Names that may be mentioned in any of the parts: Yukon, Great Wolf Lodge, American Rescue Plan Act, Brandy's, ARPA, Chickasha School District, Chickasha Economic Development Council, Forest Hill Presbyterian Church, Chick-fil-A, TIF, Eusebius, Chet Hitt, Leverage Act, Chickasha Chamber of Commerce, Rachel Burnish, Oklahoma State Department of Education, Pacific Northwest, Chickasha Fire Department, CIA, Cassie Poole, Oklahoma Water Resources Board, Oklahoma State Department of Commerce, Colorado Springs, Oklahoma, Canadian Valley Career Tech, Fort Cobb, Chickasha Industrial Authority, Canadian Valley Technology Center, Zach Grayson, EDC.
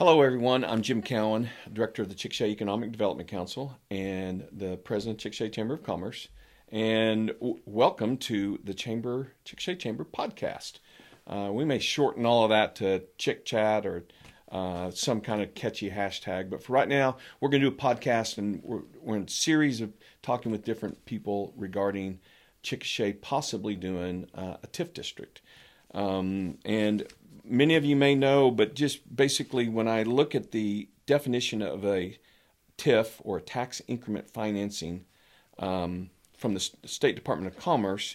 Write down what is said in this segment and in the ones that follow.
Hello everyone, I'm Jim Cowan, Director of the Chickasha Economic Development Council and the President of Chickasha Chamber of Commerce, and welcome to the Chickasha Chamber podcast. We may shorten all of that to Chick Chat or some kind of catchy hashtag, but for right now, we're going to do a podcast, and we're in a series of talking with different people regarding Chickasha possibly doing a TIF district. And many of you may know, but just basically when I look at the definition of a TIF, or a tax increment financing, from the State Department of Commerce,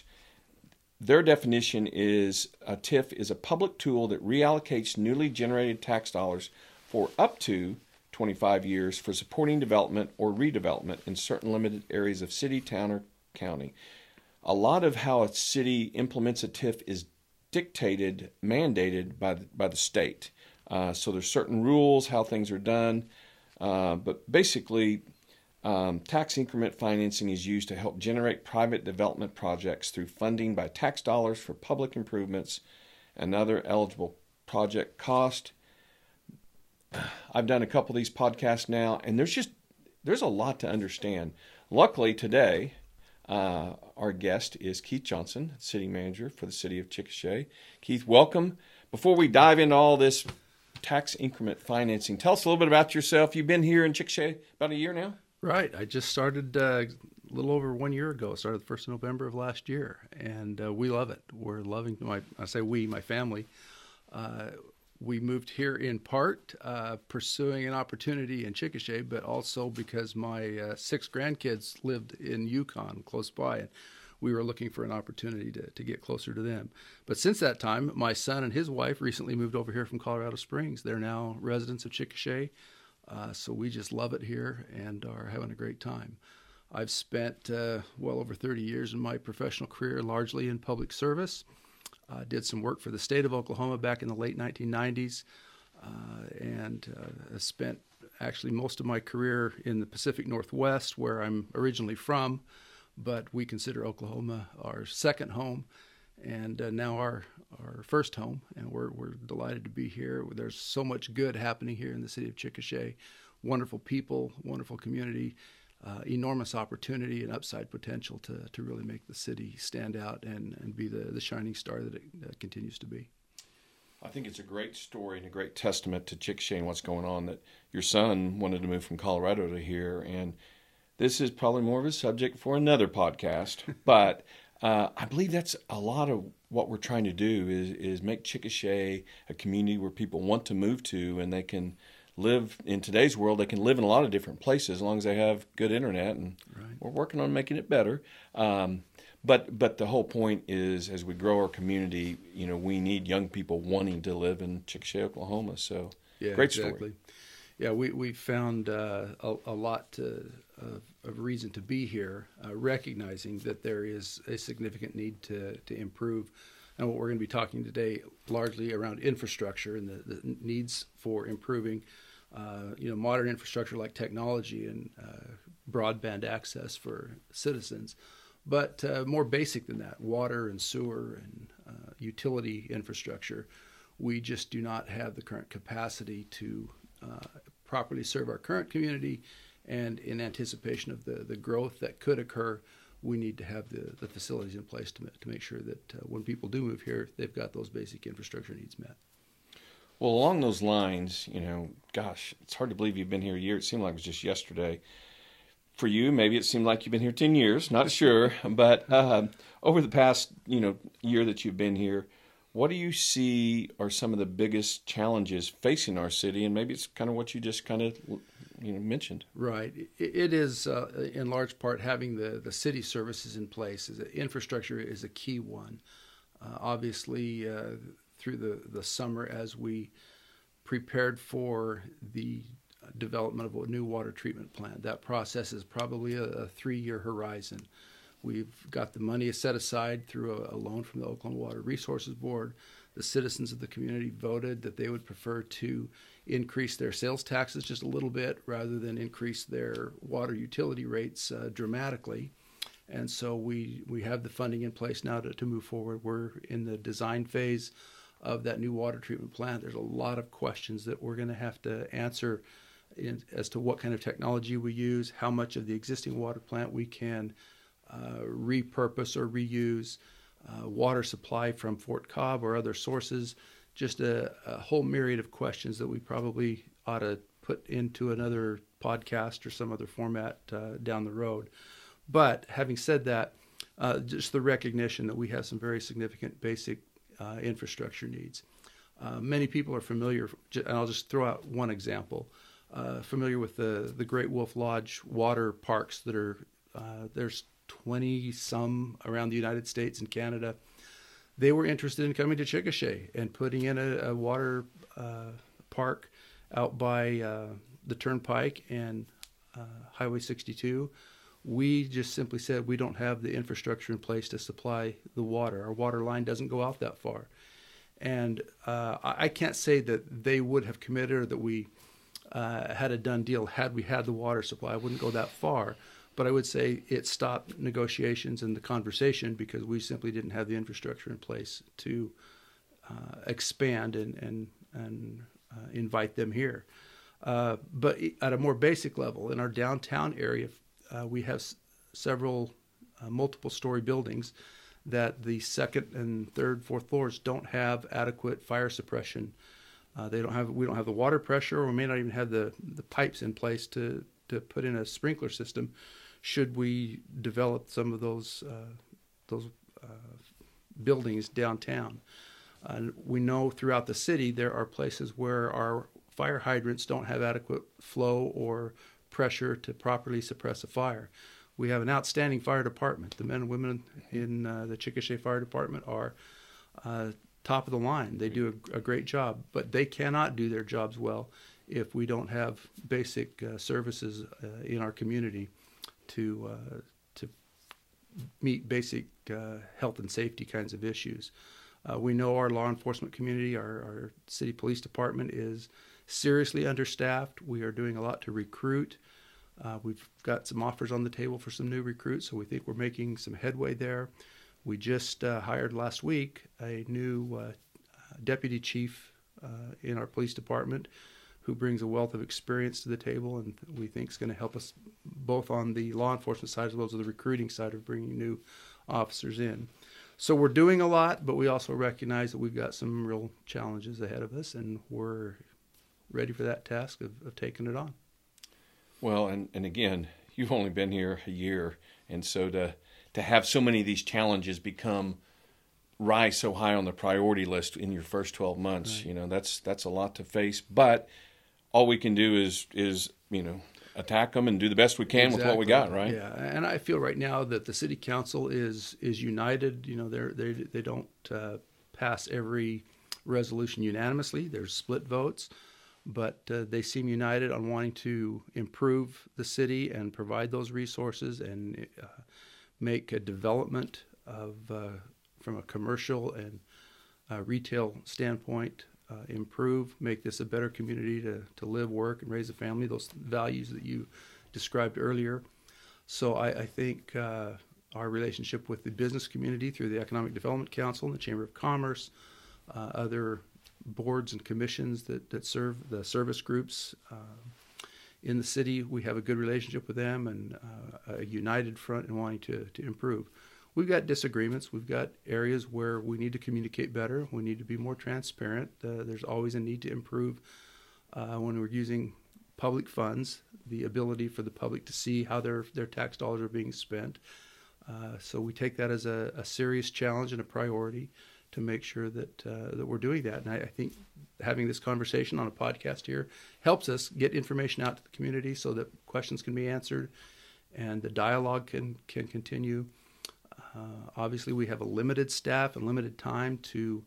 their definition is a TIF is a public tool that reallocates newly generated tax dollars for up to 25 years for supporting development or redevelopment in certain limited areas of city, town, or county. A lot of how a city implements a TIF is dictated, mandated by the state. So there's certain rules, how things are done. But basically, tax increment financing is used to help generate private development projects through funding by tax dollars for public improvements and other eligible project cost. I've done a couple of these podcasts now, and there's a lot to understand. Luckily today, our guest is Keith Johnson, City Manager for the City of Chickasha. Keith, welcome. Before we dive into all this tax increment financing, tell us a little bit about yourself. You've been here in Chickasha about a year now? Right. I just started a little over 1 year ago. I started the 1st of November of last year, and we love it. We're loving, I say we, my family. We moved here in part pursuing an opportunity in Chickasha, but also because my 6 grandkids lived in Yukon close by, and we were looking for an opportunity to get closer to them. But since that time, my son and his wife recently moved over here from Colorado Springs. They're now residents of Chickasha, so we just love it here and are having a great time. I've spent well over 30 years in my professional career, largely in public service. Did some work for the state of Oklahoma back in the late 1990s, and spent actually most of my career in the Pacific Northwest, where I'm originally from, but we consider Oklahoma our second home, and now our first home, and we're delighted to be here. There's so much good happening here in the city of Chickasha. Wonderful people, wonderful community, enormous opportunity and upside potential to really make the city stand out and be the shining star that it continues to be. I think it's a great story and a great testament to Chickasha and what's going on that your son wanted to move from Colorado to here, and this is probably more of a subject for another podcast, but I believe that's a lot of what we're trying to do is make Chickasha a community where people want to move to, and they can live in today's world. They can live in a lot of different places as long as they have good internet, and right. We're working on making it better. But the whole point is, as we grow our community, you know, we need young people wanting to live in Chickasha, Oklahoma. So yeah, great exactly. Story. Yeah, we found a lot of reason to be here, recognizing that there is a significant need to improve. And what we're going to be talking today largely around infrastructure and the needs for improving, modern infrastructure like technology and broadband access for citizens. But more basic than that, water and sewer and utility infrastructure. We just do not have the current capacity to properly serve our current community. And in anticipation of the growth that could occur, we need to have the facilities in place to make sure that when people do move here, they've got those basic infrastructure needs met. Well, along those lines, you know, gosh, it's hard to believe you've been here a year. It seemed like it was just yesterday. For you, maybe it seemed like you've been here 10 years, not sure. But over the past, year that you've been here, what do you see are some of the biggest challenges facing our city? And maybe it's kind of what you just mentioned. Right. It is in large part having the city services in place. Infrastructure is a key one. Obviously, through the summer, as we prepared for the development of a new water treatment plant, that process is probably a 3-year horizon. We've got the money set aside through a loan from the Oklahoma Water Resources Board. The citizens of the community voted that they would prefer to increase their sales taxes just a little bit rather than increase their water utility rates dramatically. And so we have the funding in place now to move forward. We're in the design phase of that new water treatment plant. There's a lot of questions that we're going to have to answer as to what kind of technology we use, how much of the existing water plant we can repurpose or reuse, water supply from Fort Cobb or other sources, just a whole myriad of questions that we probably ought to put into another podcast or some other format down the road. But having said that, just the recognition that we have some very significant basic infrastructure needs. Many people are familiar, and I'll just throw out one example, familiar with the Great Wolf Lodge water parks that are, there's 20-some around the United States and Canada. They were interested in coming to Chickasha and putting in a water park out by the Turnpike and Highway 62. We just simply said we don't have the infrastructure in place to supply the water. Our water line doesn't go out that far. And I can't say that they would have committed or that we had a done deal had we had the water supply. I wouldn't go that far. But I would say it stopped negotiations and the conversation because we simply didn't have the infrastructure in place to expand and invite them here. But at a more basic level, in our downtown area, we have several multiple-story buildings that the second and third, fourth floors don't have adequate fire suppression. We don't have the water pressure, or we may not even have the pipes in place to put in a sprinkler system. Should we develop some of those buildings downtown? We know throughout the city there are places where our fire hydrants don't have adequate flow or pressure to properly suppress a fire. We have an outstanding fire department. The men and women in the Chickasha Fire Department are top of the line. They do a great job, but they cannot do their jobs well if we don't have basic services in our community to meet basic health and safety kinds of issues. We know our law enforcement community, our city police department is seriously understaffed. We are doing a lot to recruit. We've got some offers on the table for some new recruits, so we think we're making some headway there. We just hired last week a new deputy chief in our police department who brings a wealth of experience to the table and we think is going to help us both on the law enforcement side as well as the recruiting side of bringing new officers in. So we're doing a lot, but we also recognize that we've got some real challenges ahead of us and we're ready for that task of taking it on. Well, and again, you've only been here a year, and so to have so many of these challenges rise so high on the priority list in your first 12 months, right. You know, that's a lot to face, but all we can do is you know, attack them and do the best we can with what we got, right? Yeah, and I feel right now that the city council is united. You know, they don't pass every resolution unanimously. There's split votes. But they seem united on wanting to improve the city and provide those resources and make a development from a commercial and retail standpoint, make this a better community to live, work, and raise a family, those values that you described earlier. So I think our relationship with the business community through the Economic Development Council and the Chamber of Commerce, other boards and commissions that serve the service groups in the city. We have a good relationship with them and a united front in wanting to improve. We've got disagreements. We've got areas where we need to communicate better. We need to be more transparent. There's always a need to improve when we're using public funds, the ability for the public to see how their tax dollars are being spent. So we take that as a serious challenge and a priority to make sure that we're doing that. And I think having this conversation on a podcast here helps us get information out to the community so that questions can be answered and the dialogue can continue. Obviously, we have a limited staff and limited time to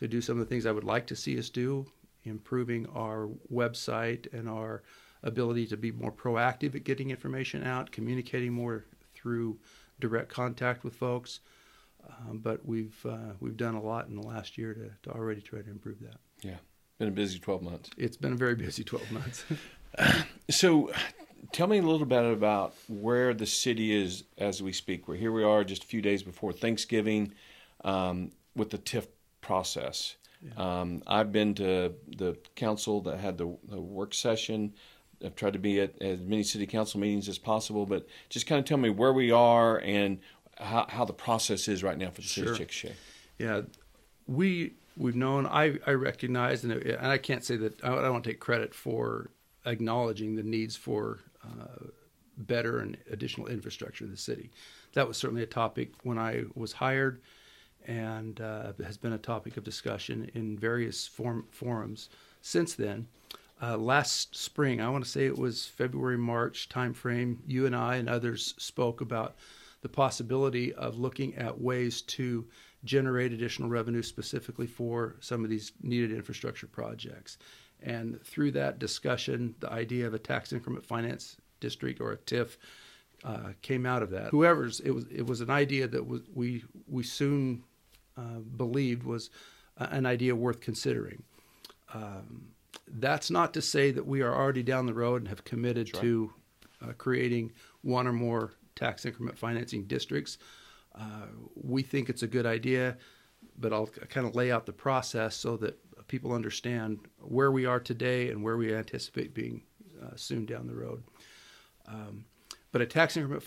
do some of the things I would like to see us do, improving our website and our ability to be more proactive at getting information out, communicating more through direct contact with folks. But we've done a lot in the last year to already try to improve that. Yeah, been a busy 12 months. It's been a very busy 12 months. So, tell me a little bit about where the city is as we speak. We're here. We are just a few days before Thanksgiving with the TIF process. Yeah. I've been to the council that had the work session. I've tried to be at as many city council meetings as possible, but just kind of tell me where we are and how the process is right now for the city of Chickasha. Yeah, we've known, I recognize, and I can't say that, I don't want to take credit for acknowledging the needs for better and additional infrastructure in the city. That was certainly a topic when I was hired, and has been a topic of discussion in various forums since then. Last spring, I want to say it was February, March timeframe, you and I and others spoke about the possibility of looking at ways to generate additional revenue specifically for some of these needed infrastructure projects. And through that discussion, the idea of a tax increment finance district, or a TIF, came out of that. It was an idea that we soon believed was an idea worth considering. That's not to say that we are already down the road and have committed to creating one or more tax increment financing districts. We think it's a good idea, but I'll kind of lay out the process so that people understand where we are today and where we anticipate being soon down the road. But a tax increment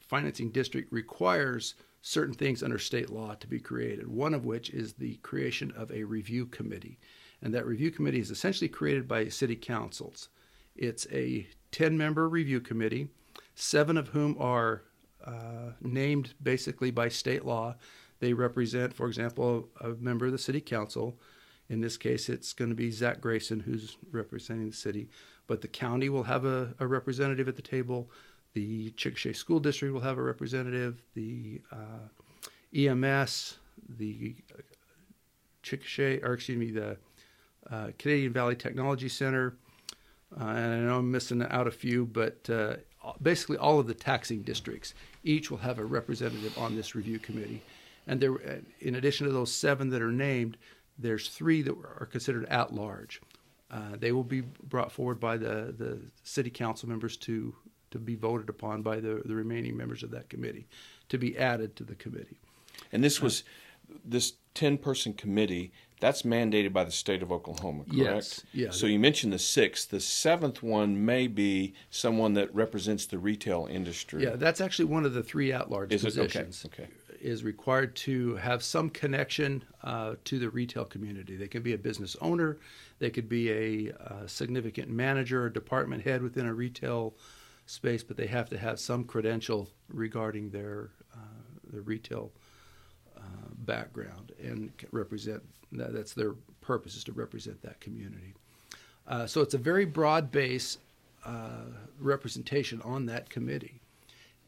financing district requires certain things under state law to be created, one of which is the creation of a review committee. And that review committee is essentially created by city councils. It's a 10-member review committee, 7 of whom are named basically by state law. They represent, for example, a member of the city council. In this case, it's going to be Zach Grayson, who's representing the city. But the county will have a representative at the table. The Chickasha School District will have a representative. The EMS, the Canadian Valley Technology Center. And I know I'm missing out a few, but basically all of the taxing districts, each will have a representative on this review committee. And there, in addition to those 7 that are named, there's 3 that are considered at large. They will be brought forward by the city council members to be voted upon by the remaining members of that committee, to be added to the committee. And this was this 10-person committee that's mandated by the state of Oklahoma, correct? Yes. Yeah. So you mentioned the 6th. The 7th one may be someone that represents the retail industry. Yeah, that's actually one of the 3 at-large positions. Okay. Is required to have some connection to the retail community. They can be a business owner, they could be a significant manager or department head within a retail space, but they have to have some credential regarding their retail background and represent. That's their purpose, is to represent that community. So it's a very broad base representation on that committee.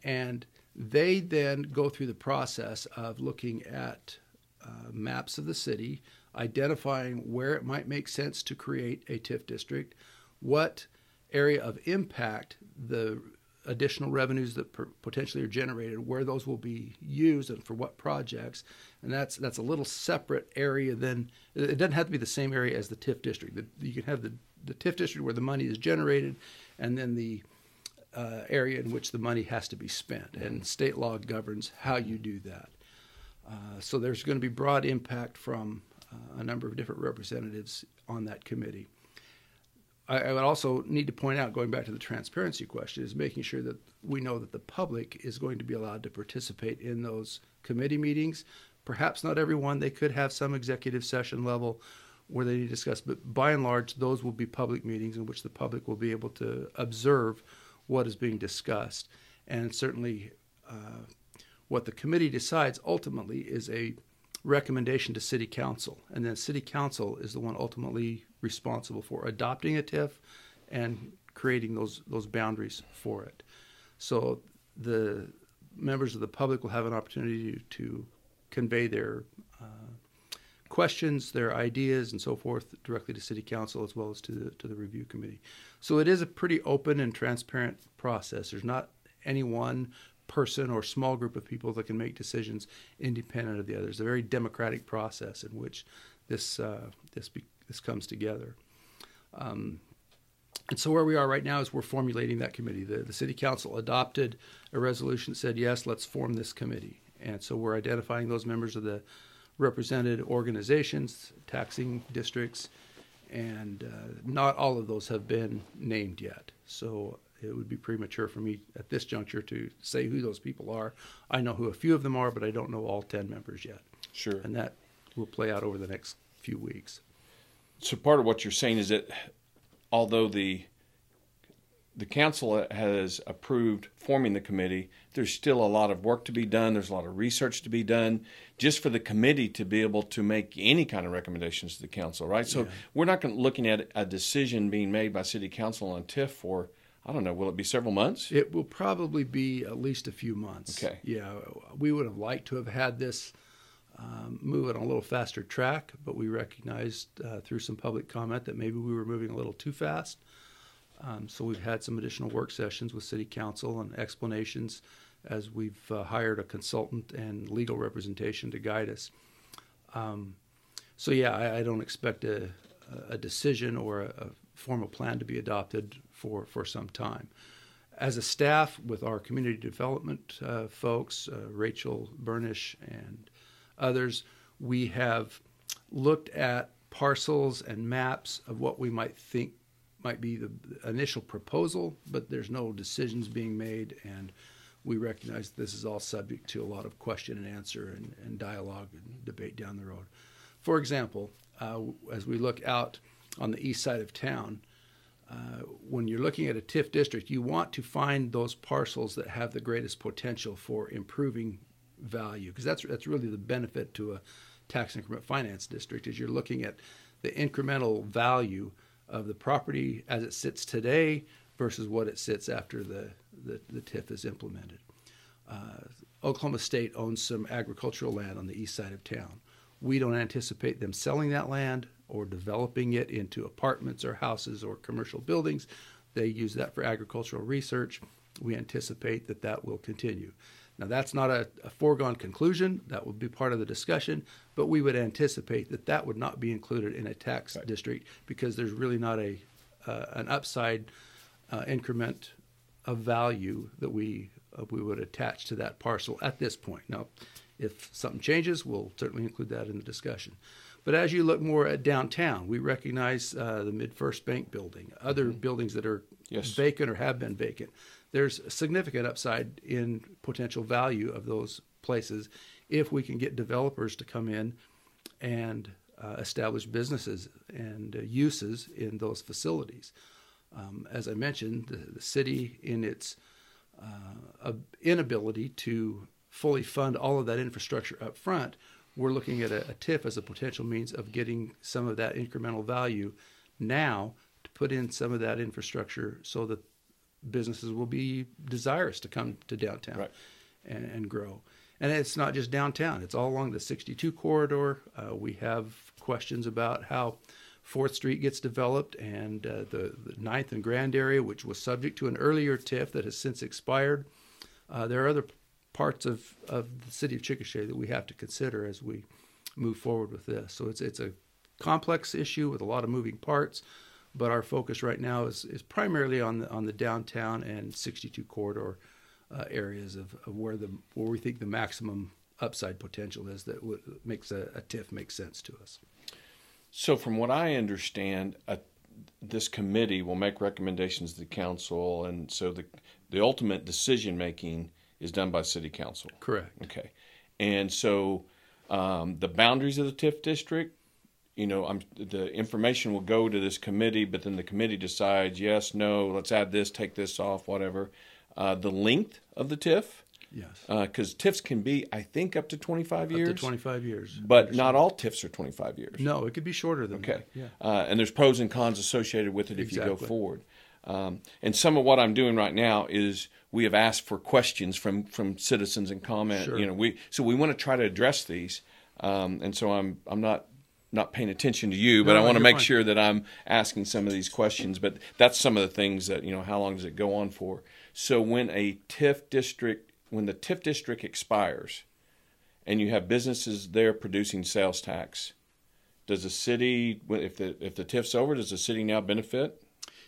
And they then go through the process of looking at maps of the city, identifying where it might make sense to create a TIF district, what area of impact the additional revenues that potentially are generated, where those will be used and for what projects. And that's a little separate area than, it doesn't have to be the same area as the TIF district. You can have the TIF district where the money is generated, and then the area in which the money has to be spent, and state law governs how you do that. So there's going to be broad impact from a number of different representatives on that committee. I would also need to point out, going back to the transparency question, is making sure that we know that the public is going to be allowed to participate in those committee meetings. Perhaps not everyone. They could have some executive session level where they discuss, but by and large, those will be public meetings in which the public will be able to observe what is being discussed. And certainly what the committee decides ultimately is a recommendation to City Council. And then City Council is the one ultimately responsible for adopting a TIF and creating those boundaries for it. So the members of the public will have an opportunity to convey their questions, their ideas, and so forth directly to City Council as well as to the review committee. So it is a pretty open and transparent process. There's not any one person or small group of people that can make decisions independent of the others. It's a very democratic process in which this comes together. And so where we are right now is we're formulating that committee. The City Council adopted a resolution that said, yes, let's form this committee. And so we're identifying those members of the represented organizations, taxing districts, and not all of those have been named yet. So it would be premature for me at this juncture to say who those people are. I know who a few of them are, but I don't know all 10 members yet. Sure. And that will play out over the next few weeks. So part of what you're saying is that although the council has approved forming the committee, there's still a lot of work to be done. There's a lot of research to be done just for the committee to be able to make any kind of recommendations to the council, right? So yeah. We're not looking at a decision being made by city council on TIF for, I don't know, will it be several months? It will probably be at least a few months. Okay. Yeah, we would have liked to have had this move on a little faster track, but we recognized through some public comment that maybe we were moving a little too fast. So we've had some additional work sessions with City Council and explanations as we've hired a consultant and legal representation to guide us. So yeah, I don't expect a decision or a formal plan to be adopted for some time. As a staff with our community development folks, Rachel Burnish and others, we have looked at parcels and maps of what we might think might be the initial proposal, but there's no decisions being made, and we recognize this is all subject to a lot of question and answer and dialogue and debate down the road. For example, as we look out on the east side of town, when you're looking at a TIF district, you want to find those parcels that have the greatest potential for improving value, because that's really the benefit to a tax increment finance district, is you're looking at the incremental value of the property as it sits today versus what it sits after the TIF is implemented. Oklahoma State owns some agricultural land on the east side of town. We don't anticipate them selling that land or developing it into apartments or houses or commercial buildings. They use that for agricultural research. We anticipate that that will continue. Now, that's not a foregone conclusion. That will be part of the discussion, but we would anticipate that that would not be included in a tax right. district, because there's really not an upside increment of value that we would attach to that parcel at this point. Now, if something changes, we'll certainly include that in the discussion. But as you look more at downtown, we recognize the MidFirst Bank building, other mm-hmm. buildings that are yes. vacant or have been vacant. There's a significant upside in potential value of those places if we can get developers to come in and establish businesses and uses in those facilities. As I mentioned, the city, in its inability to fully fund all of that infrastructure up front, we're looking at a TIF as a potential means of getting some of that incremental value now to put in some of that infrastructure so that businesses will be desirous to come to downtown right. and grow. And it's not just downtown. It's all along the 62 corridor. We have questions about how 4th Street gets developed, and the 9th and Grand area, which was subject to an earlier TIF that has since expired. There are other parts of the city of Chickasha that we have to consider as we move forward with this. So it's a complex issue with a lot of moving parts. But our focus right now is primarily on the downtown and 62 corridor areas of where we think the maximum upside potential is that makes a TIF make sense to us. So from what I understand, this committee will make recommendations to the council, and so the ultimate decision making is done by city council. Correct. Okay, and so the boundaries of the TIF district. You know, the information will go to this committee, but then the committee decides, yes, no, let's add this, take this off, whatever. The length of the TIF. Yes. Because TIFs can be, I think, up to 25 years. Up to 25 years. But not all TIFs are 25 years. No, it could be shorter than that. Yeah. And there's pros and cons associated with it if exactly. you go forward. And some of what I'm doing right now is we have asked for questions from citizens and comment. Sure. You know, we want to try to address these. And so I'm not paying attention to you, but I want to make sure that I'm asking some of these questions. But that's some of the things that, you know, how long does it go on for? So when the TIF district expires and you have businesses there producing sales tax, does the city, if the TIF's over, does the city now benefit?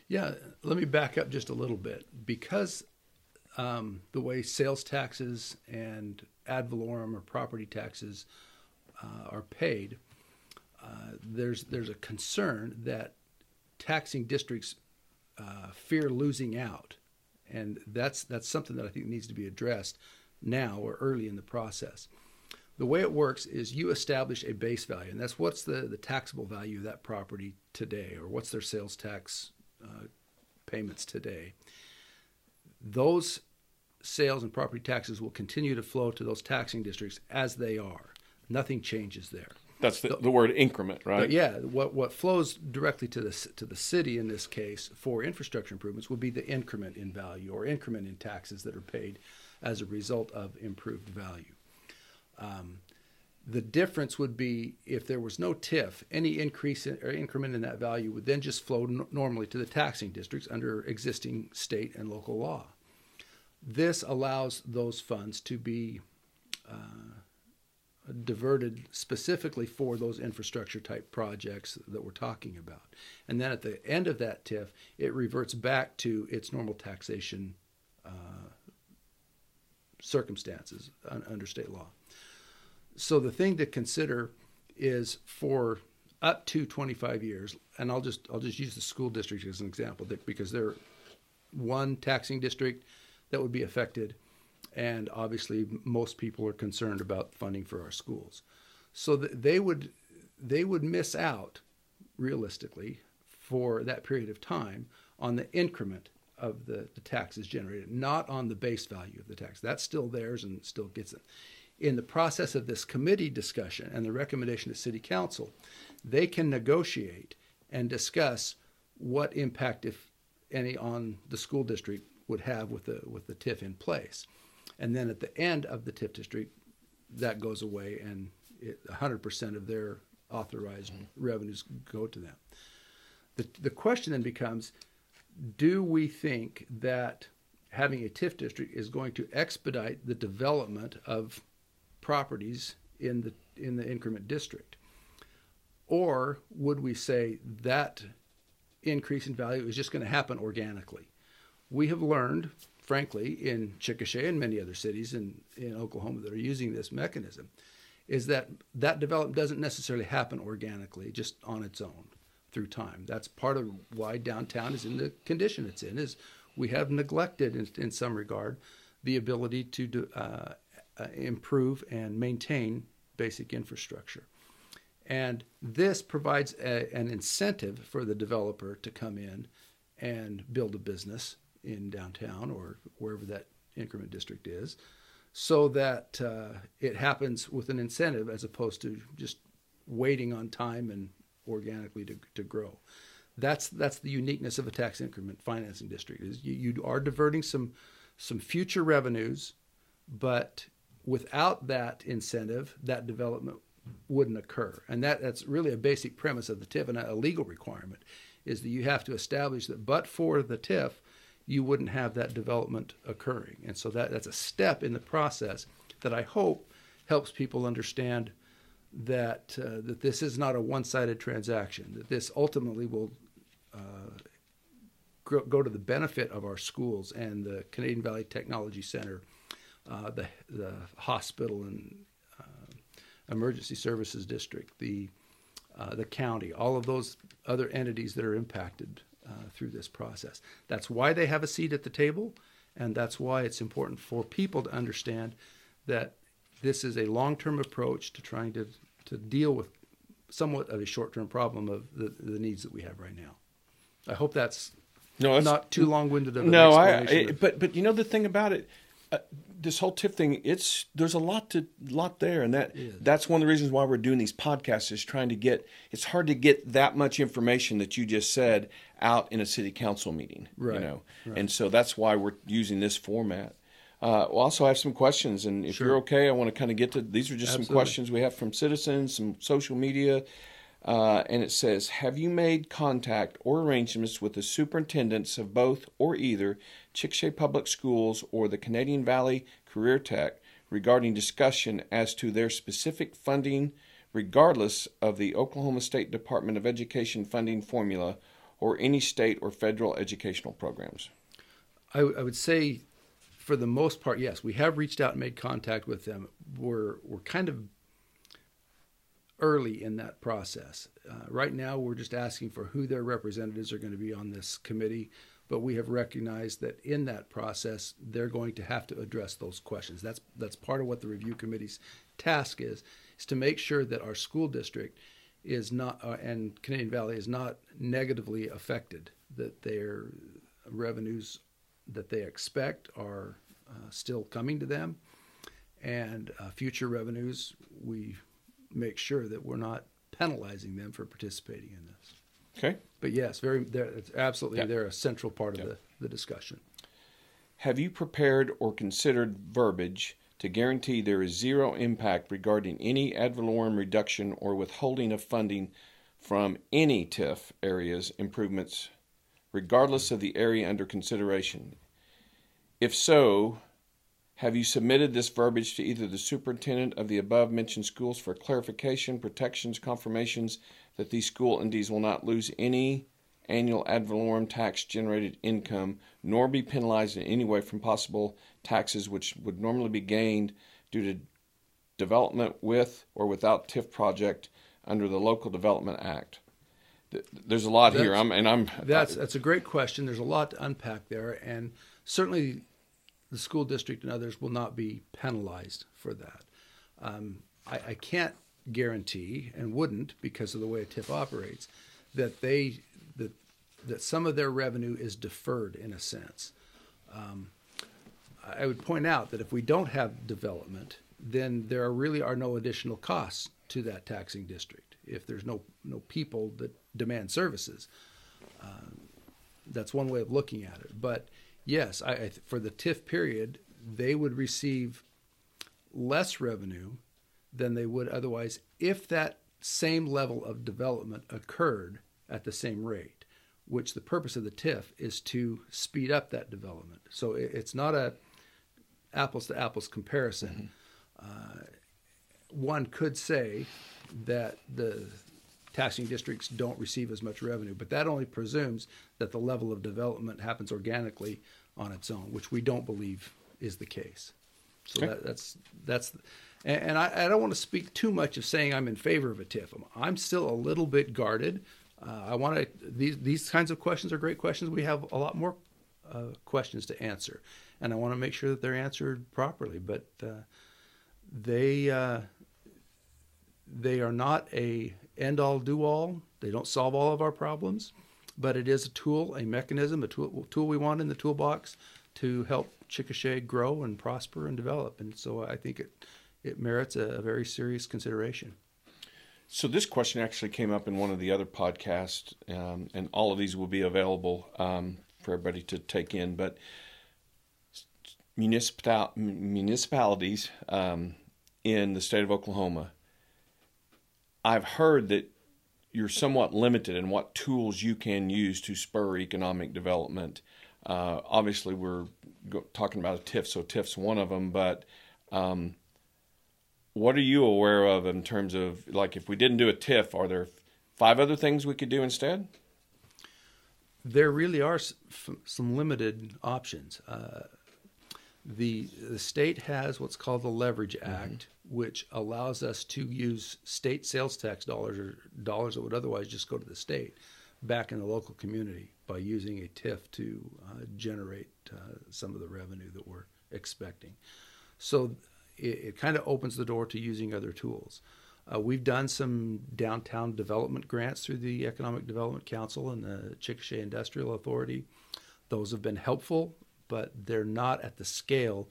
Yeah, let me back up just a little bit. Because the way sales taxes and ad valorem or property taxes are paid, there's a concern that taxing districts fear losing out, and that's something that I think needs to be addressed now or early in the process. The way it works is you establish a base value, and that's what's the taxable value of that property today, or what's their sales tax payments today. Those sales and property taxes will continue to flow to those taxing districts as they are. Nothing changes there. That's the word increment, right? Yeah. What flows directly to the city in this case for infrastructure improvements would be the increment in value or increment in taxes that are paid as a result of improved value. The difference would be if there was no TIF, any increase in, or increment in that value would then just flow normally to the taxing districts under existing state and local law. This allows those funds to be diverted specifically for those infrastructure type projects that we're talking about. And then at the end of that TIF, it reverts back to its normal taxation circumstances under state law. So the thing to consider is for up to 25 years, and I'll just use the school district as an example because they're one taxing district that would be affected, and obviously most people are concerned about funding for our schools. So they would miss out realistically for that period of time on the increment of the taxes generated, not on the base value of the tax. That's still theirs and still gets it. In the process of this committee discussion and the recommendation to City Council, they can negotiate and discuss what impact, if any, on the school district would have with the TIF in place. And then at the end of the TIF district, that goes away and 100% of their authorized revenues go to them. The question then becomes, do we think that having a TIF district is going to expedite the development of properties in the increment district? Or would we say that increase in value is just going to happen organically? We have learned, frankly, in Chickasha and many other cities in Oklahoma that are using this mechanism, is that development doesn't necessarily happen organically, just on its own through time. That's part of why downtown is in the condition it's in, is we have neglected, in some regard, the ability to improve and maintain basic infrastructure. And this provides an incentive for the developer to come in and build a business in downtown or wherever that increment district is, so that it happens with an incentive as opposed to just waiting on time and organically to grow. That's the uniqueness of a tax increment financing district, is you are diverting some future revenues, but without that incentive, that development wouldn't occur. And that's really a basic premise of the TIF and a legal requirement, is that you have to establish that but for the TIF, you wouldn't have that development occurring. And so that's a step in the process that I hope helps people understand that this is not a one-sided transaction, that this ultimately will go to the benefit of our schools and the Canadian Valley Technology Center, the hospital and emergency services district, the county, all of those other entities that are impacted through this process. That's why they have a seat at the table, and that's why it's important for people to understand that this is a long-term approach to trying to deal with somewhat of a short-term problem of the needs that we have right now. I hope that's not too long-winded of an explanation. But you know the thing about it, this whole TIF thing, there's a lot there, and that's one of the reasons why we're doing these podcasts, is trying to get. It's hard to get that much information that you just said out in a city council meeting, right? You know, right. And so that's why we're using this format. We'll also have some questions, and if you're okay, I want to kind of get to these. Are just some questions we have from citizens, some social media, and it says, "Have you made contact or arrangements with the superintendents of both or either Chickasha Public Schools or the Canadian Valley Career Tech regarding discussion as to their specific funding, regardless of the Oklahoma State Department of Education funding formula, or any state or federal educational programs?" I would say, for the most part, yes, we have reached out and made contact with them. We're kind of early in that process. Right now, we're just asking for who their representatives are going to be on this committee, but we have recognized that in that process, they're going to have to address those questions. That's part of what the review committee's task is to make sure that our school district is not, and Canadian Valley is not negatively affected, that their revenues that they expect are still coming to them, and future revenues, we make sure that we're not penalizing them for participating in this. Okay. But yes, they're a central part of the discussion. Have you prepared or considered verbiage to guarantee there is zero impact regarding any ad valorem reduction or withholding of funding from any TIF areas improvements, regardless of the area under consideration? If so, have you submitted this verbiage to either the superintendent of the above-mentioned schools for clarification, protections, confirmations that these school entities will not lose any annual ad valorem tax-generated income, nor be penalized in any way from possible taxes which would normally be gained due to development with or without TIF project under the Local Development Act? There's a lot here. That's a great question. There's a lot to unpack there, and certainly the school district and others will not be penalized for that. I can't guarantee, and wouldn't because of the way a TIF operates, that some of their revenue is deferred in a sense. I would point out that if we don't have development, then there really are no additional costs to that taxing district. If there's no people that demand services, that's one way of looking at it. But yes, for the TIF period, they would receive less revenue than they would otherwise if that same level of development occurred at the same rate, which the purpose of the TIF is to speed up that development. So it's not a apples-to-apples comparison. Mm-hmm. One could say that the taxing districts don't receive as much revenue, but that only presumes that the level of development happens organically on its own, which we don't believe is the case. So okay. that's and I don't want to speak too much of saying I'm in favor of a TIF. I'm still a little bit guarded. These kinds of questions are great questions. We have a lot more questions to answer, and I want to make sure that they're answered properly. But they are not a end-all, do-all. They don't solve all of our problems, but it is a tool, a mechanism, a tool we want in the toolbox to help Chickasha grow and prosper and develop. And so I think it merits a very serious consideration. So this question actually came up in one of the other podcasts, and all of these will be available for everybody to take in. But municipalities in the state of Oklahoma, I've heard that you're somewhat limited in what tools you can use to spur economic development. Obviously, we're talking about a TIF, so TIF's one of them, but what are you aware of in terms of, like, if we didn't do a TIF, are there 5 other things we could do instead? There really are some limited options. The state has what's called the Leverage Act, mm-hmm. which allows us to use state sales tax dollars, or dollars that would otherwise just go to the state, back in the local community by using a TIF to generate some of the revenue that we're expecting. So it kind of opens the door to using other tools. We've done some downtown development grants through the Economic Development Council and the Chickasha Industrial Authority. Those have been helpful, but they're not at the scale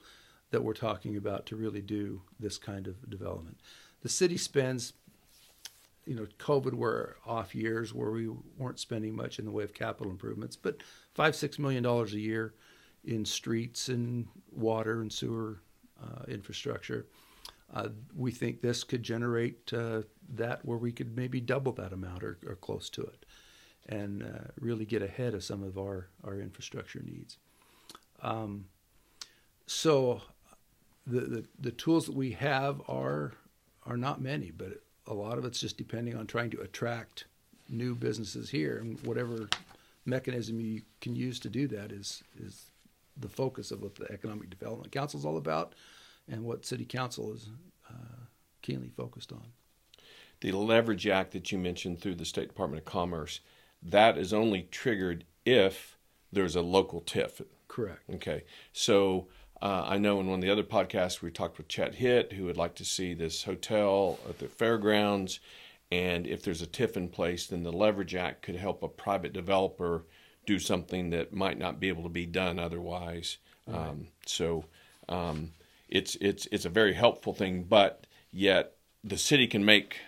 that we're talking about to really do this kind of development. The city spends, COVID were off years where we weren't spending much in the way of capital improvements, but $5-6 million a year in streets and water and sewer infrastructure. We think this could generate that where we could maybe double that amount or close to it, and really get ahead of some of our infrastructure needs. So the tools that we have are not many, but a lot of it's just depending on trying to attract new businesses here, and whatever mechanism you can use to do that is the focus of what the Economic Development Council is all about, and what City Council is keenly focused on. The Leverage Act that you mentioned through the State Department of Commerce, that is only triggered if there's a local TIF. Correct. Okay. So I know in one of the other podcasts we talked with Chet Hitt, who would like to see this hotel at the fairgrounds. And if there's a TIF in place, then the Leverage Act could help a private developer do something that might not be able to be done otherwise. Right. It's a very helpful thing, but yet the city can make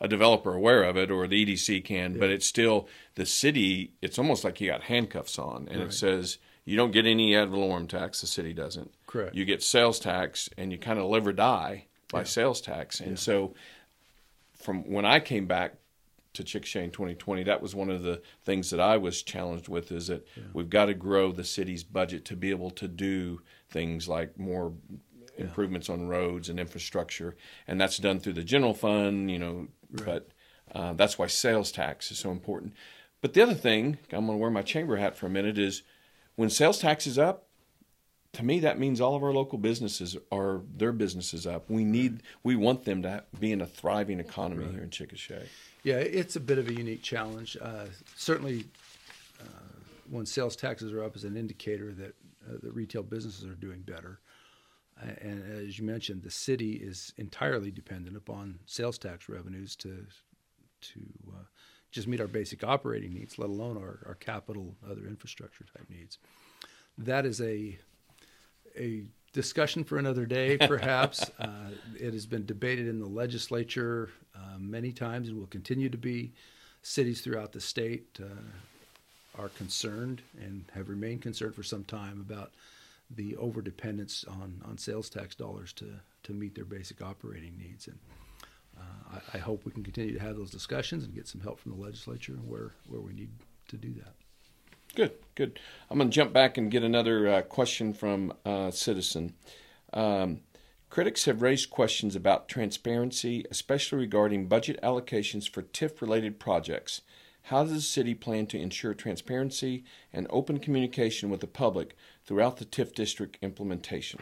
a developer aware of it, or the EDC can, yeah. But it's still the city. It's almost like you got handcuffs on, and right. It says you don't get any ad valorem tax. The city doesn't. Correct. You get sales tax, and you kind of live or die by sales tax. And so, from when I came back to Chickasha in 2020, that was one of the things that I was challenged with, is that we've got to grow the city's budget to be able to do things like more improvements on roads and infrastructure, and that's done through the general fund, right. But that's why sales tax is so important. But the other thing, I'm going to wear my chamber hat for a minute, is when sales tax is up, to me that means all of our local businesses are their businesses up. We want them to be in a thriving economy here in Chickasha. Yeah, it's a bit of a unique challenge. Certainly, when sales taxes are up is an indicator that the retail businesses are doing better. And as you mentioned, the city is entirely dependent upon sales tax revenues to just meet our basic operating needs, let alone our capital, other infrastructure type needs. That is a discussion for another day, perhaps. It has been debated in the legislature many times and will continue to be. Cities throughout the state are concerned and have remained concerned for some time about the overdependence on sales tax dollars to meet their basic operating needs. And I hope we can continue to have those discussions and get some help from the legislature where we need to do that. Good. I'm going to jump back and get another question from a citizen. Critics have raised questions about transparency, especially regarding budget allocations for TIF-related projects. How does the city plan to ensure transparency and open communication with the public throughout the TIF district implementation?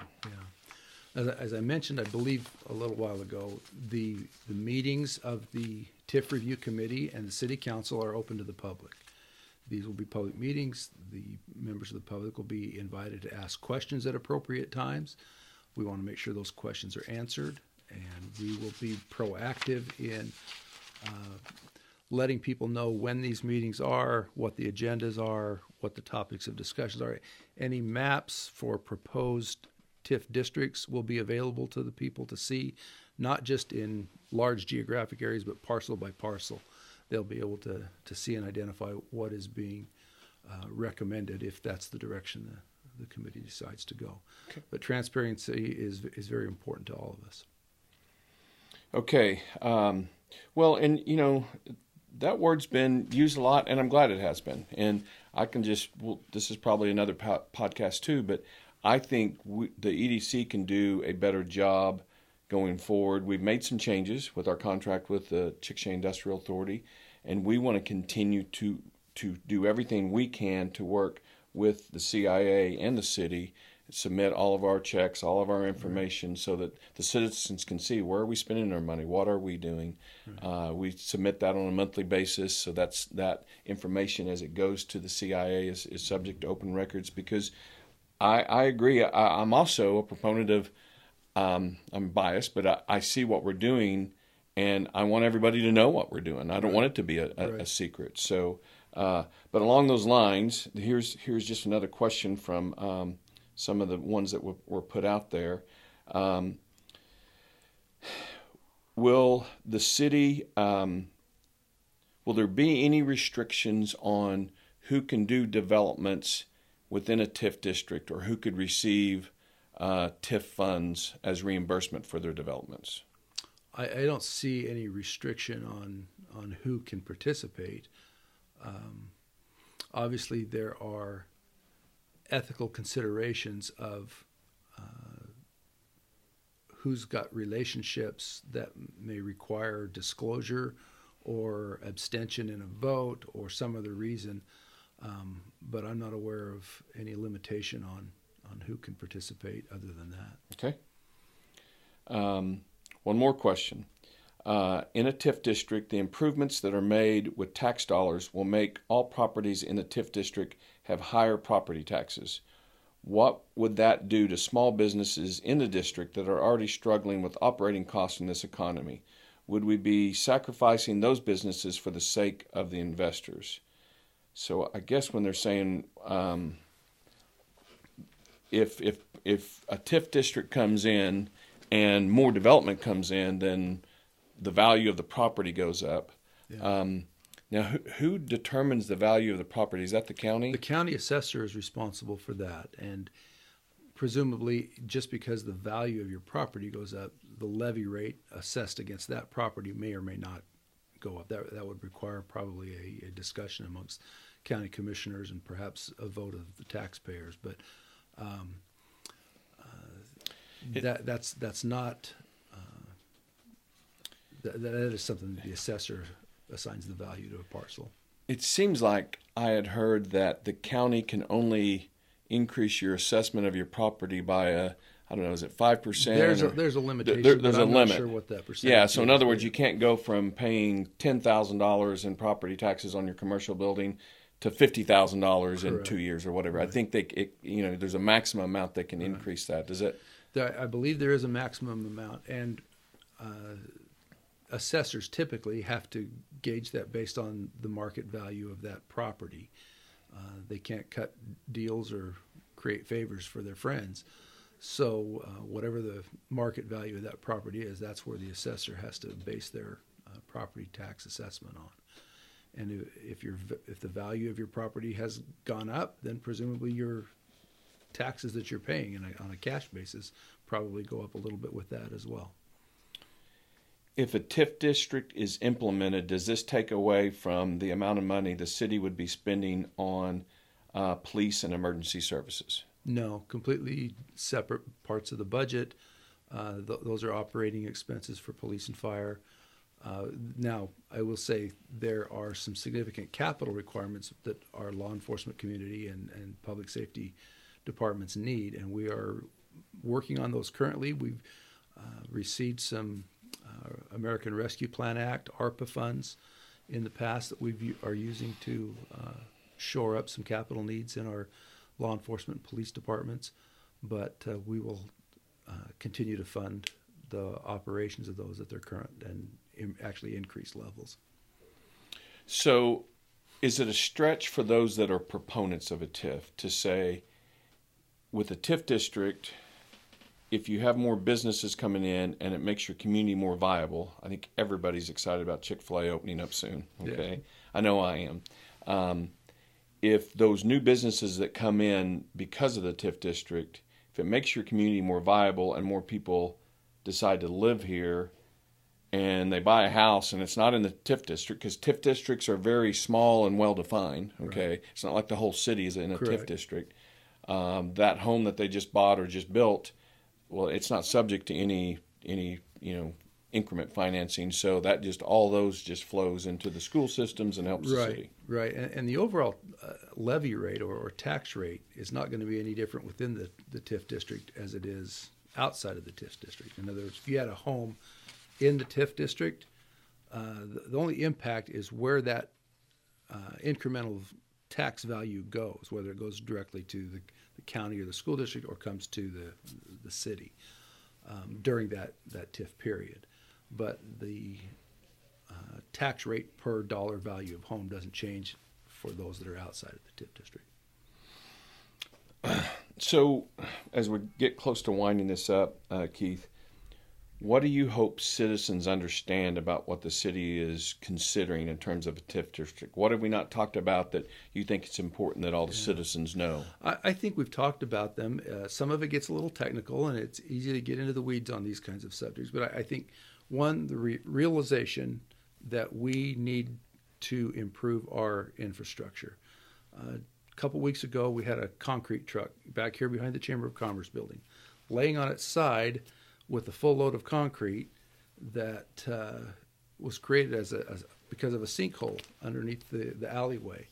Yeah, as I mentioned, I believe a little while ago, the meetings of the TIF Review Committee and the City Council are open to the public. These will be public meetings. The members of the public will be invited to ask questions at appropriate times. We want to make sure those questions are answered, and we will be proactive in letting people know when these meetings are, what the agendas are, what the topics of discussions are. Any maps for proposed TIF districts will be available to the people to see, not just in large geographic areas, but parcel by parcel. They'll be able to see and identify what is being recommended if that's the direction the committee decides to go. Okay. But transparency is very important to all of us. Okay. Well, and, that word's been used a lot, and I'm glad it has been. And I can this is probably another podcast too, but I think the EDC can do a better job going forward. We've made some changes with our contract with the Chickasha Industrial Authority, and we want to continue to do everything we can to work with the CIA and the city, submit all of our checks, all of our information, right, so that the citizens can see where are we spending our money, what are we doing. Right. We submit that on a monthly basis, so that information as it goes to the CIA is subject to open records, because I agree. I'm also a proponent of, I'm biased, but I see what we're doing, and I want everybody to know what we're doing. I don't want it to be a secret. So, but along those lines, here's just another question from some of the ones that were put out there. Will the city, will there be any restrictions on who can do developments within a TIF district, or who could receive TIF funds as reimbursement for their developments? I don't see any restriction on who can participate. Obviously, there are ethical considerations of who's got relationships that may require disclosure or abstention in a vote or some other reason, but I'm not aware of any limitation on who can participate other than that. Okay. One more question. In a TIF district, the improvements that are made with tax dollars will make all properties in the TIF district have higher property taxes. What would that do to small businesses in the district that are already struggling with operating costs in this economy? Would we be sacrificing those businesses for the sake of the investors? So I guess when they're saying if a TIF district comes in and more development comes in, then the value of the property goes up. Yeah. Now, who determines the value of the property? Is that the county? The county assessor is responsible for that. And presumably, just because the value of your property goes up, the levy rate assessed against that property may or may not go up. That would require probably a discussion amongst county commissioners and perhaps a vote of the taxpayers. But That is something that the assessor assigns the value to a parcel. It seems like I had heard that the county can only increase your assessment of your property by is it 5%? There's a limitation. There's a limit. Not sure what that percentage. Yeah. So in other words, you can't go from paying $10,000 in property taxes on your commercial building to $50,000 in 2 years or whatever. Right. I think there's a maximum amount they can increase that. Does it? I believe there is a maximum amount, and assessors typically have to gauge that based on the market value of that property. They can't cut deals or create favors for their friends. So whatever the market value of that property is, that's where the assessor has to base their property tax assessment on. And if the value of your property has gone up, then presumably your taxes that you're paying on a cash basis probably go up a little bit with that as well. If a TIF district is implemented, does this take away from the amount of money the city would be spending on police and emergency services? No, completely separate parts of the budget. Those are operating expenses for police and fire. Now, I will say there are some significant capital requirements that our law enforcement community and public safety departments need, and we are working on those currently. We've received some American Rescue Plan Act, ARPA funds in the past that we are using to shore up some capital needs in our law enforcement and police departments, but we will continue to fund the operations of those at their current and actually increased levels. So is it a stretch for those that are proponents of a TIF to say, with a TIF district, if you have more businesses coming in and it makes your community more viable, I think everybody's excited about Chick-fil-A opening up soon. Okay, yeah. I know I am. If those new businesses that come in because of the TIF district, if it makes your community more viable and more people decide to live here and they buy a house and it's not in the TIF district, because TIF districts are very small and well-defined, okay? Right. It's not like the whole city is in a TIF district. That home that they just bought or just built, well, it's not subject to any increment financing, so that just all those just flows into the school systems and helps the city. Right, and the overall levy rate or tax rate is not going to be any different within the TIF district as it is outside of the TIF district. In other words, if you had a home in the TIF district, the only impact is where that incremental tax value goes, whether it goes directly to the county or the school district or comes to the city during that TIF period. But the tax rate per dollar value of home doesn't change for those that are outside of the TIF district. So as we get close to winding this up, Keith, what do you hope citizens understand about what the city is considering in terms of a TIF district? What have we not talked about that you think it's important that all the citizens know? I think we've talked about them. Some of it gets a little technical, and it's easy to get into the weeds on these kinds of subjects. But I think, one, the realization that we need to improve our infrastructure. A couple weeks ago, we had a concrete truck back here behind the Chamber of Commerce building, laying on its side with a full load of concrete that was created because of a sinkhole underneath the alleyway.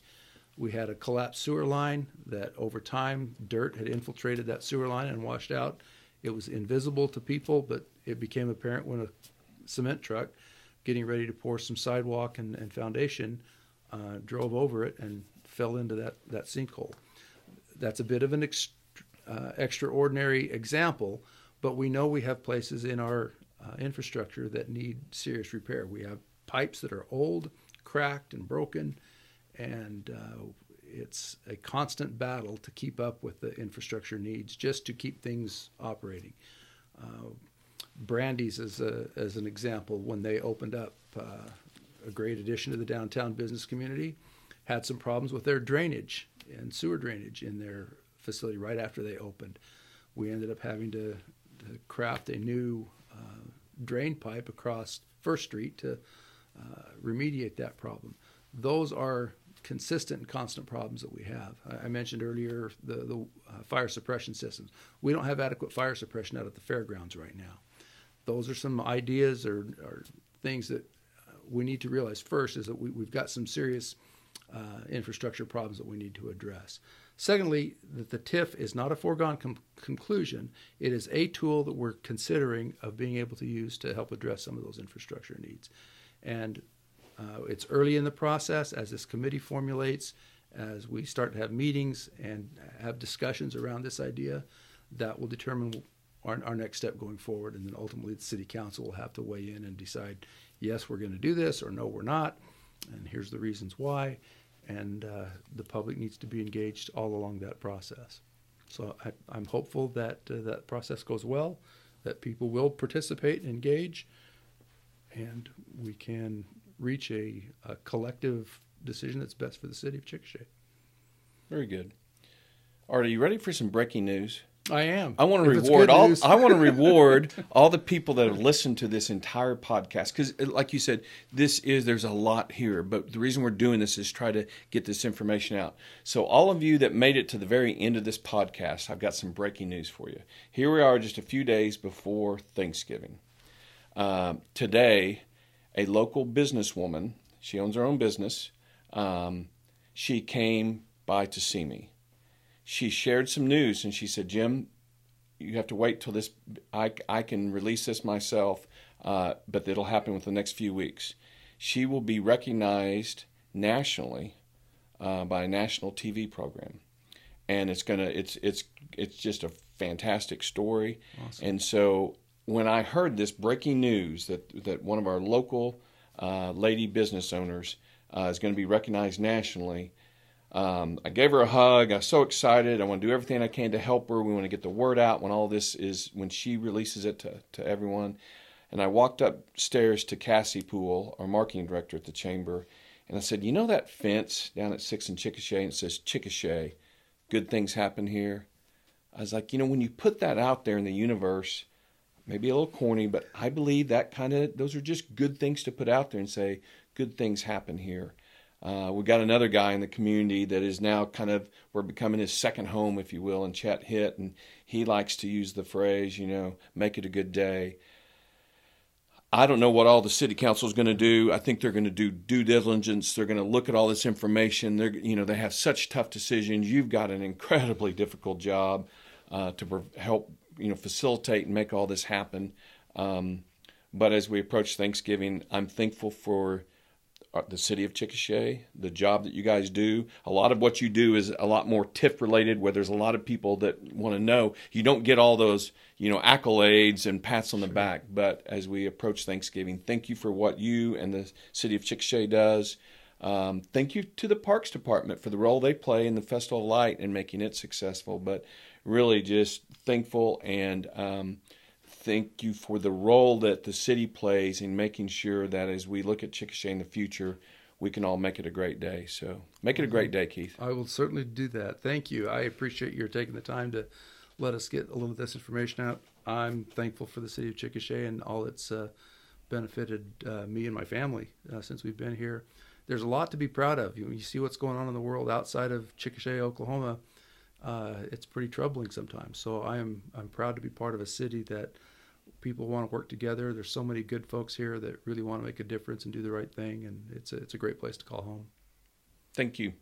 We had a collapsed sewer line that over time, dirt had infiltrated that sewer line and washed out. It was invisible to people, but it became apparent when a cement truck getting ready to pour some sidewalk and foundation, drove over it and fell into that sinkhole. That's a bit of an extraordinary example, but we know we have places in our infrastructure that need serious repair. We have pipes that are old, cracked, and broken, and it's a constant battle to keep up with the infrastructure needs just to keep things operating. Brandy's as an example, when they opened up a great addition to the downtown business community, had some problems with their drainage and sewer drainage in their facility right after they opened. We ended up having to craft a new drain pipe across First Street to remediate that problem. Those are consistent and constant problems that we have. I mentioned earlier the fire suppression systems. We don't have adequate fire suppression out at the fairgrounds right now. Those are some ideas or things that we need to realize first is that we've got some serious infrastructure problems that we need to address. Secondly, that the TIF is not a foregone conclusion. It is a tool that we're considering of being able to use to help address some of those infrastructure needs. And it's early in the process as this committee formulates, as we start to have meetings and have discussions around this idea, that will determine our next step going forward. And then ultimately the city council will have to weigh in and decide, yes, we're going to do this, or no, we're not. And here's the reasons why. And the public needs to be engaged all along that process. So I'm hopeful that that process goes well, that people will participate and engage, and we can reach a collective decision that's best for the city of Chickasha. Very good. Art, are you ready for some breaking news? I am. I want to reward all the people that have listened to this entire podcast, because, like you said, there's a lot here. But the reason we're doing this is try to get this information out. So, all of you that made it to the very end of this podcast, I've got some breaking news for you. Here we are, just a few days before Thanksgiving. Today, a local businesswoman, she owns her own business. She came by to see me. She shared some news, and she said, Jim, you have to wait till this, I can release this myself, but it'll happen within the next few weeks. She will be recognized nationally by a national TV program. And it's just a fantastic story. Awesome. And so when I heard this breaking news that one of our local lady business owners is going to be recognized nationally, I gave her a hug. I was so excited. I want to do everything I can to help her. We want to get the word out when she releases it to everyone. And I walked upstairs to Cassie Poole, our marketing director at the chamber, and I said, you know that fence down at 6 and Chickasha, and it says Chickasha, good things happen here? I was like, when you put that out there in the universe, maybe a little corny, but I believe those are just good things to put out there and say, good things happen here. We got another guy in the community that is now we're becoming his second home, if you will, and Chet Hitt, and he likes to use the phrase, make it a good day. I don't know what all the city council is going to do. I think they're going to do due diligence. They're going to look at all this information. They have such tough decisions. You've got an incredibly difficult job to help, facilitate and make all this happen. But as we approach Thanksgiving, I'm thankful for the city of Chickasha, the job that you guys do. A lot of what you do is a lot more TIF related, where there's a lot of people that want to know. You don't get all those, accolades and pats on the back. But as we approach Thanksgiving, thank you for what you and the city of Chickasha does. Thank you to the Parks Department for the role they play in the Festival of Light and making it successful. But really just thankful and thank you for the role that the city plays in making sure that as we look at Chickasha in the future, we can all make it a great day. So make it a great day, Keith. I will certainly do that. Thank you. I appreciate your taking the time to let us get a little of this information out. I'm thankful for the city of Chickasha and all that's benefited me and my family since we've been here. There's a lot to be proud of. You see what's going on in the world outside of Chickasha, Oklahoma. It's pretty troubling sometimes. So I'm proud to be part of a city that people want to work together. There's so many good folks here that really want to make a difference and do the right thing, and it's a great place to call home. Thank you.